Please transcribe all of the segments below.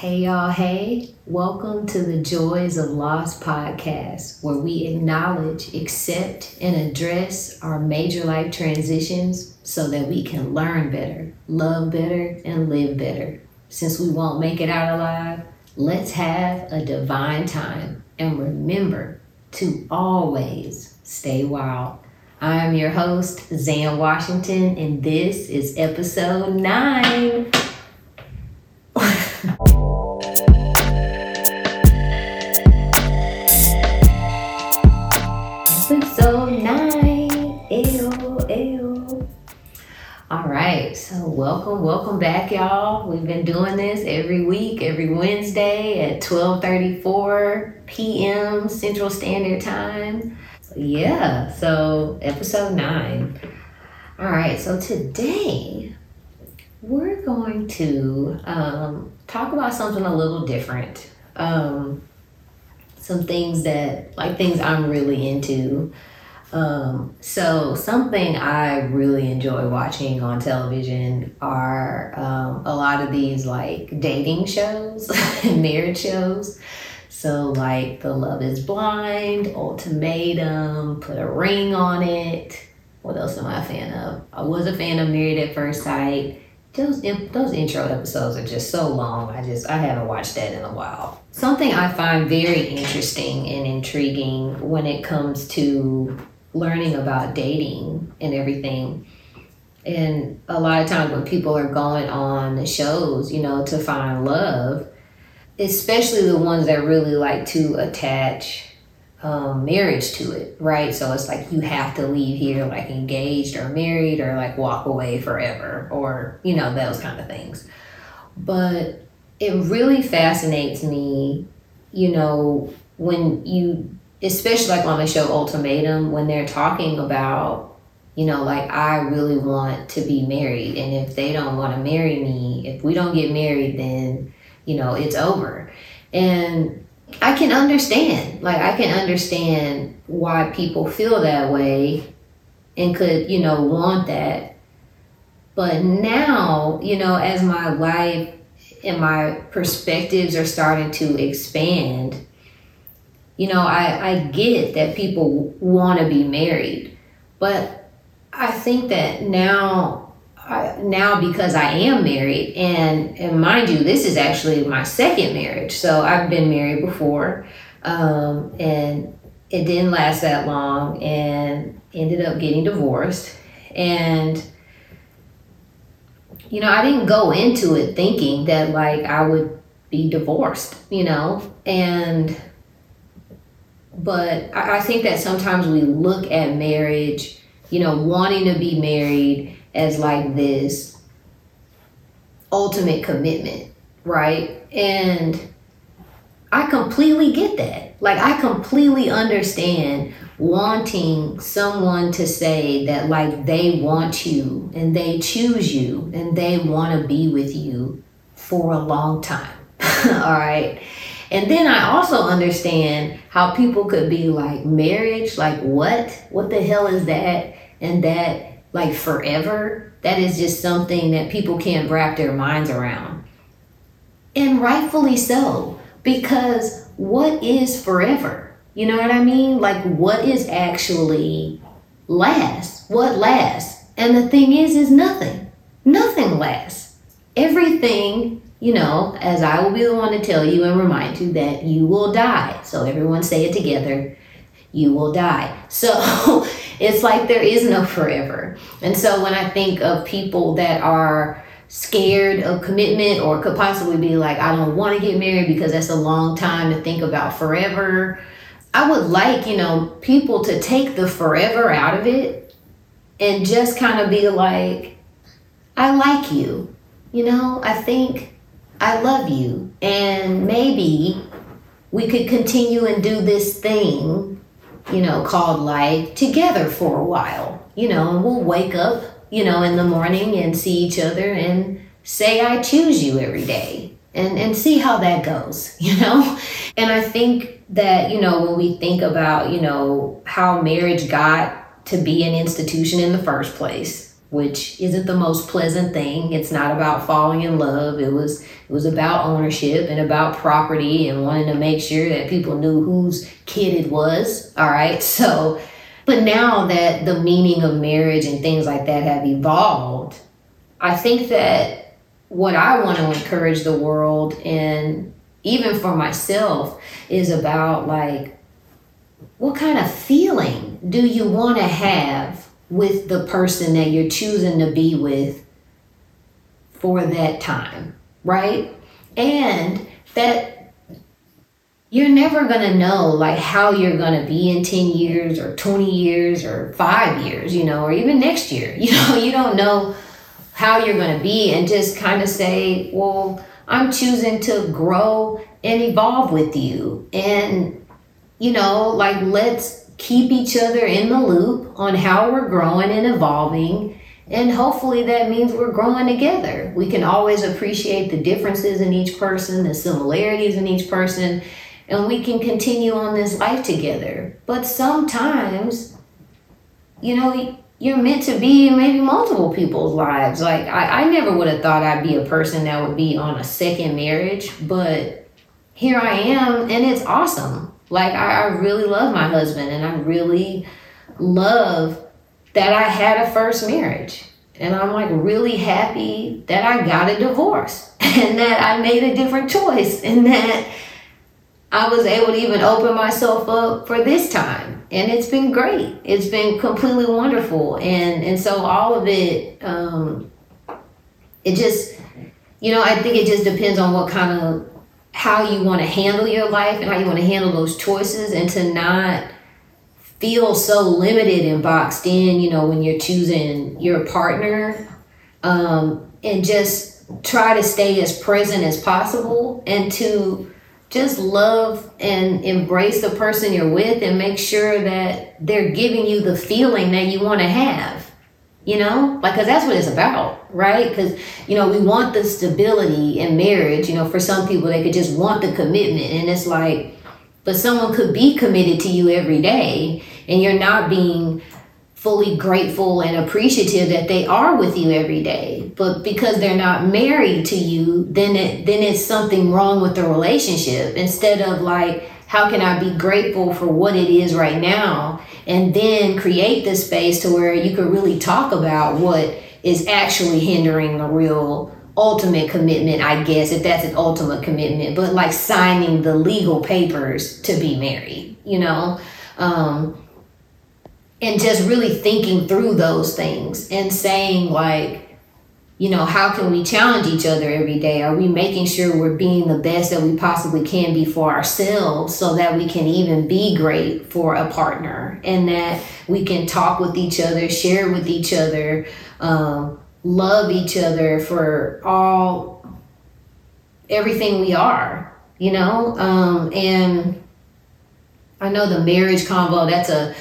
Hey y'all, hey, welcome to the Joys of Loss podcast, where we acknowledge, accept, and address our major life transitions so that we can learn better, love better, and live better. Since we won't make it out alive, let's have a divine time and remember to always stay wild. I am your host, Xan Washington, and this is episode 9. Welcome back, y'all. We've been doing this every week, every Wednesday at 12:34 p.m. Central Standard Time. So episode 9. All right, so today we're going to talk about something a little different. Some things that, like things I'm really into. So something I really enjoy watching on television are a lot of these like dating shows and marriage shows. So like the Love is Blind, Ultimatum, Put a Ring on It. What else am I a fan of? I was a fan of Married at First Sight. Those intro episodes are just so long. I haven't watched that in a while. Something I find very interesting and intriguing when it comes to learning about dating and everything. And a lot of times when people are going on shows, you know, to find love, especially the ones that really like to attach marriage to it, right? So it's like you have to leave here like engaged or married or like walk away forever or, you know, those kind of things. But it really fascinates me, you know, when you, especially like on the show Ultimatum, when they're talking about, you know, like, I really want to be married. And if they don't want to marry me, if we don't get married, then, you know, it's over. And I can understand why people feel that way and could, you know, want that. But now, you know, as my life and my perspectives are starting to expand, you know, I get that people want to be married, but I think that now because I am married, and mind you, this is actually my second marriage. So I've been married before, and it didn't last that long and ended up getting divorced. And, you know, I didn't go into it thinking that like I would be divorced, you know, But I think that sometimes we look at marriage, you know, wanting to be married as like this ultimate commitment, right? And I completely get that. Like, I completely understand wanting someone to say that like they want you and they choose you and they want to be with you for a long time, all right? And then I also understand how people could be like, marriage, like what the hell is that? And that like forever, that is just something that people can't wrap their minds around. And rightfully so, because what is forever? You know what I mean? Like, what is actually lasts? What lasts? And the thing is nothing. Nothing lasts. Everything, you know, as I will be the one to tell you and remind you, that you will die. So everyone say it together. You will die. So it's like there is no forever. And so when I think of people that are scared of commitment or could possibly be like, I don't want to get married because that's a long time to think about forever. I would like, you know, people to take the forever out of it and just kind of be like, I like you. You know, I think I love you, and maybe we could continue and do this thing, you know, called life together for a while, you know, and we'll wake up, you know, in the morning and see each other and say, I choose you every day, and see how that goes, you know? And I think that, you know, when we think about, you know, how marriage got to be an institution in the first place, which isn't the most pleasant thing. It's not about falling in love. It was about ownership and about property and wanting to make sure that people knew whose kid it was. All right. So, but now that the meaning of marriage and things like that have evolved, I think that what I want to encourage the world, and even for myself, is about, like, what kind of feeling do you want to have with the person that you're choosing to be with for that time, right? And that you're never gonna know, like, how you're gonna be in 10 years or 20 years or 5 years, you know, or even next year. You know, you don't know how you're gonna be, and just kind of say, well, I'm choosing to grow and evolve with you. And, you know, like, let's keep each other in the loop on how we're growing and evolving. And hopefully that means we're growing together. We can always appreciate the differences in each person, the similarities in each person, and we can continue on this life together. But sometimes, you know, you're meant to be in maybe multiple people's lives. Like, I never would have thought I'd be a person that would be on a second marriage, but here I am, and it's awesome. Like, I really love my husband, and I really love that I had a first marriage. And I'm, like, really happy that I got a divorce and that I made a different choice and that I was able to even open myself up for this time. And it's been great. It's been completely wonderful. And so all of it, it just, you know, I think it just depends on what kind of, how you want to handle your life and how you want to handle those choices, and to not feel so limited and boxed in, you know, when you're choosing your partner, and just try to stay as present as possible and to just love and embrace the person you're with and make sure that they're giving you the feeling that you want to have, you know, like, because that's what it's about. Right? Because, you know, we want the stability in marriage. You know, for some people, they could just want the commitment. And it's like, but someone could be committed to you every day and you're not being fully grateful and appreciative that they are with you every day. But because they're not married to you, then it's something wrong with the relationship, instead of, like, how can I be grateful for what it is right now, and then create this space to where you could really talk about what is actually hindering the real ultimate commitment, I guess, if that's an ultimate commitment, but, like, signing the legal papers to be married, you know, and just really thinking through those things and saying, like, you know, how can we challenge each other every day? Are we making sure we're being the best that we possibly can be for ourselves so that we can even be great for a partner, and that we can talk with each other, share with each other, love each other for everything we are, you know? And I know the marriage combo, that's a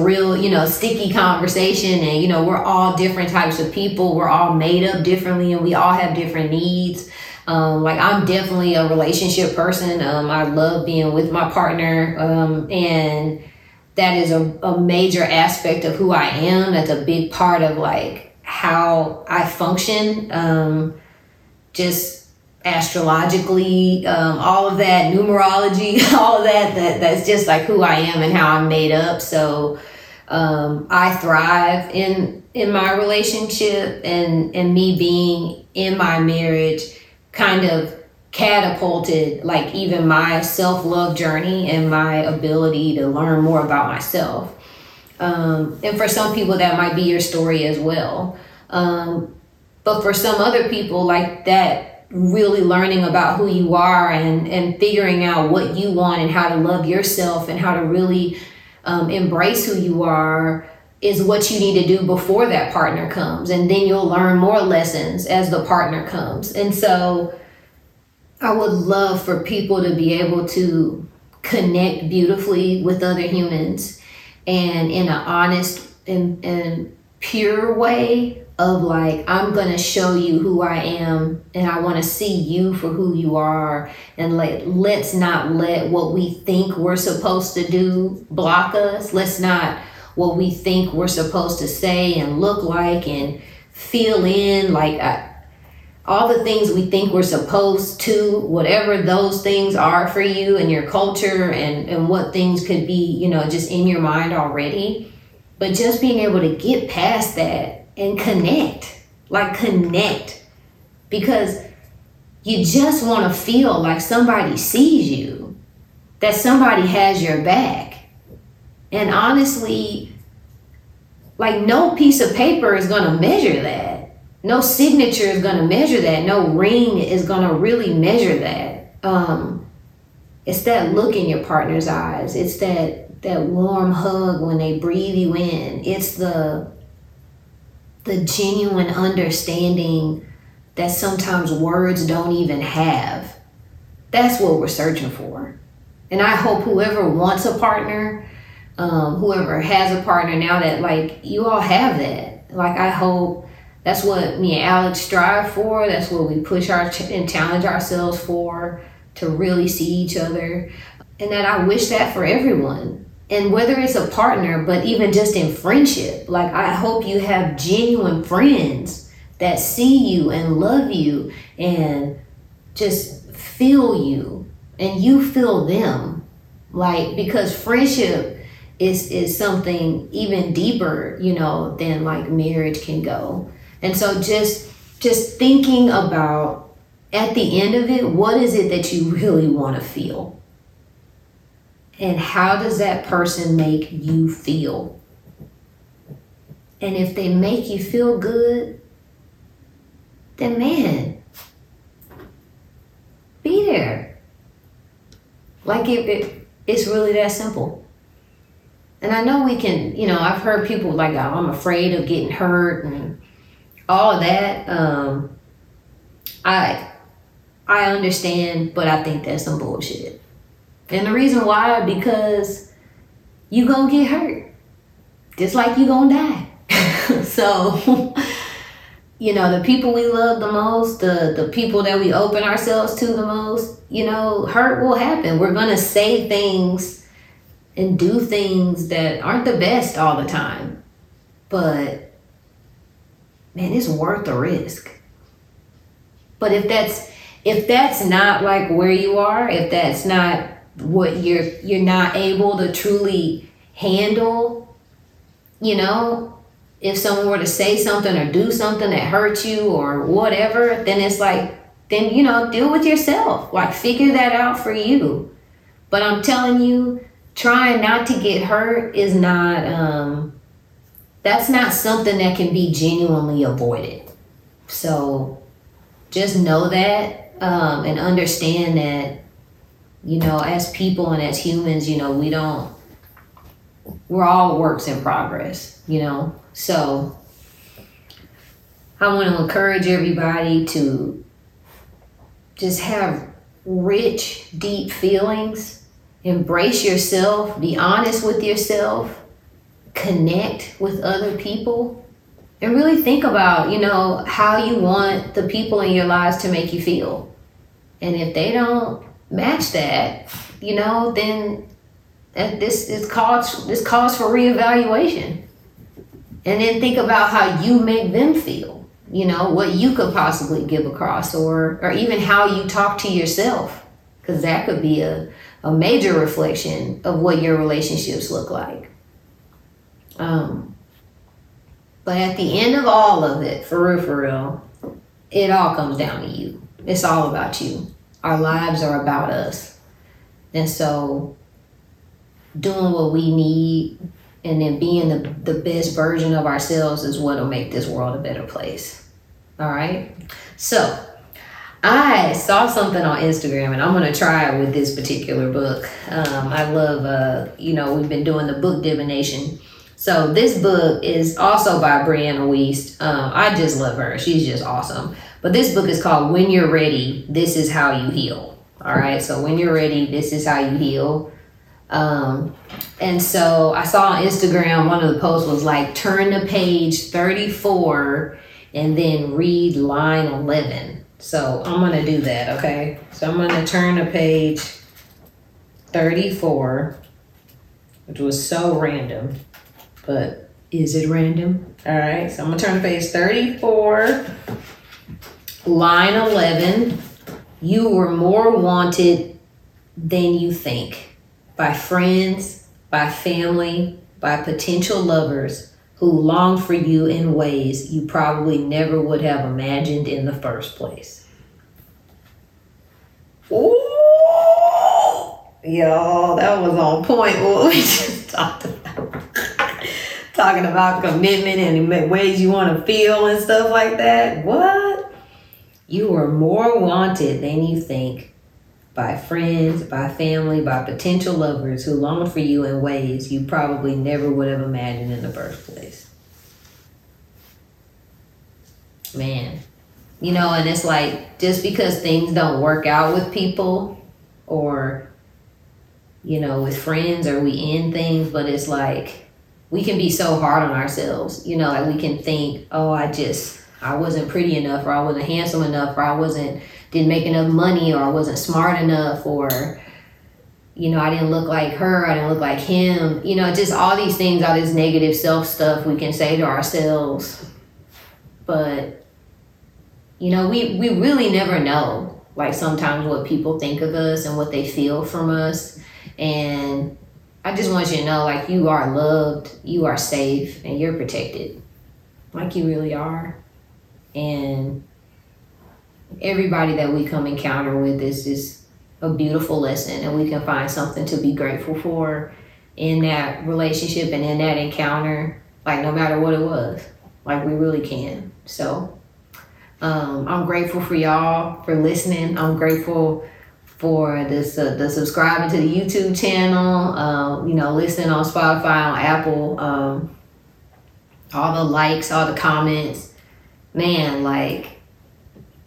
real, you know, sticky conversation. And, you know, we're all different types of people. We're all made up differently and we all have different needs. Like, I'm definitely a relationship person. I love being with my partner. And that is a major aspect of who I am. That's a big part of, like, how I function. Just astrologically, all of that, numerology, all of that's just, like, who I am and how I'm made up. So I thrive in my relationship, and me being in my marriage kind of catapulted, like, even my self-love journey and my ability to learn more about myself. And for some people that might be your story as well. But for some other people, like, that really learning about who you are and figuring out what you want and how to love yourself and how to really embrace who you are is what you need to do before that partner comes. And then you'll learn more lessons as the partner comes. And so I would love for people to be able to connect beautifully with other humans, and in an honest and pure way of, like, I'm going to show you who I am and I want to see you for who you are, and let's not let what we think we're supposed to do block us. Let's not what we think we're supposed to say and look like and feel in, like all the things we think we're supposed to, whatever those things are for you and your culture and what things could be, you know, just in your mind already. But just being able to get past that and connect, because you just want to feel like somebody sees you, that somebody has your back. And honestly, like, no piece of paper is going to measure that. No signature is going to measure that. No ring is going to really measure that. It's that look in your partner's eyes. It's that warm hug when they breathe you in. It's the genuine understanding that sometimes words don't even have. That's what we're searching for. And I hope whoever wants a partner, whoever has a partner now, that like you all have that. Like, I hope that's what me and Alex strive for. That's what we push and challenge ourselves for, to really see each other. And that I wish that for everyone. And whether it's a partner, but even just in friendship, like, I hope you have genuine friends that see you and love you and just feel you and you feel them. Like, because friendship is something even deeper, you know, than like marriage can go. And so just thinking about, at the end of it, what is it that you really want to feel? And how does that person make you feel? And if they make you feel good, then man, be there. Like, it's really that simple. And I know we can, you know, I've heard people like, oh, I'm afraid of getting hurt and all of that. I understand, but I think that's some bullshit. And the reason why, because you gonna get hurt, just like you gonna die. So, you know, the people we love the most, the people that we open ourselves to the most, you know, hurt will happen. We're gonna say things and do things that aren't the best all the time. But man, it's worth the risk. But if that's not like where you are, if that's not what you're not able to truly handle, you know, if someone were to say something or do something that hurts you or whatever, then it's like, then, you know, deal with yourself. Like, figure that out for you. But I'm telling you, trying not to get hurt is not, that's not something that can be genuinely avoided. So just know that, and understand that, you know, as people and as humans, you know, we're all works in progress, you know? So I want to encourage everybody to just have rich, deep feelings. Embrace yourself, be honest with yourself, connect with other people, and really think about, you know, how you want the people in your lives to make you feel. And if they don't match that, you know, then this calls for reevaluation. And then think about how you make them feel, you know, what you could possibly give across, or even how you talk to yourself, because that could be a major reflection of what your relationships look like. But at the end of all of it, for real, it all comes down to you. It's all about you. Our lives are about us. And so doing what we need and then being the best version of ourselves is what'll make this world a better place. All right? So I saw something on Instagram, and I'm going to try it with this particular book. I love, you know, we've been doing the book divination. So this book is also by Breanna Wiest. I just love her. She's just awesome. But this book is called When You're Ready, This Is How You Heal. All right. So When You're Ready, This Is How You Heal. And so I saw on Instagram, one of the posts was like, turn to page 34 and then read line 11. So I'm going to do that, okay? So I'm going to turn to page 34, which was so random. but is it random? All right, so I'm gonna turn to page 34, line 11. You were more wanted than you think by friends, by family, by potential lovers who longed for you in ways you probably never would have imagined in the first place. Ooh, y'all, that was on point what we just talked about. Talking about commitment and ways you want to feel and stuff like that. What? You were more wanted than you think by friends, by family, by potential lovers who longed for you in ways you probably never would have imagined in the first place. Man, you know, and it's like, just because things don't work out with people or, you know, with friends or we end things, but it's like, we can be so hard on ourselves, you know, like we can think, oh, I wasn't pretty enough, or I wasn't handsome enough, or didn't make enough money, or I wasn't smart enough, or, you know, I didn't look like her, I didn't look like him. You know, just all these things, all this negative self stuff we can say to ourselves. But, you know, we really never know, like, sometimes what people think of us and what they feel from us. And I just want you to know, like, you are loved, you are safe, and you're protected. Like, you really are. And everybody that we come encounter with is a beautiful lesson, and we can find something to be grateful for in that relationship and in that encounter, like, no matter what it was, like, we really can. So I'm grateful for y'all for listening. I'm grateful for this the subscribing to the YouTube channel, you know, listening on Spotify, on Apple, all the likes, all the comments, man, like,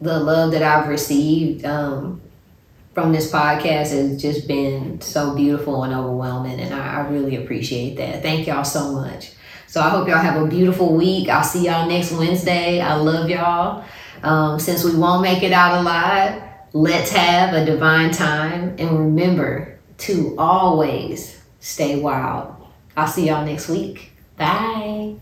the love that I've received from this podcast has just been so beautiful and overwhelming, and I really appreciate that. Thank y'all so much. So I hope y'all have a beautiful week. I'll see y'all next Wednesday. I love y'all. Since we won't make it out alive, let's have a divine time, and remember to always stay wild. I'll see y'all next week. Bye.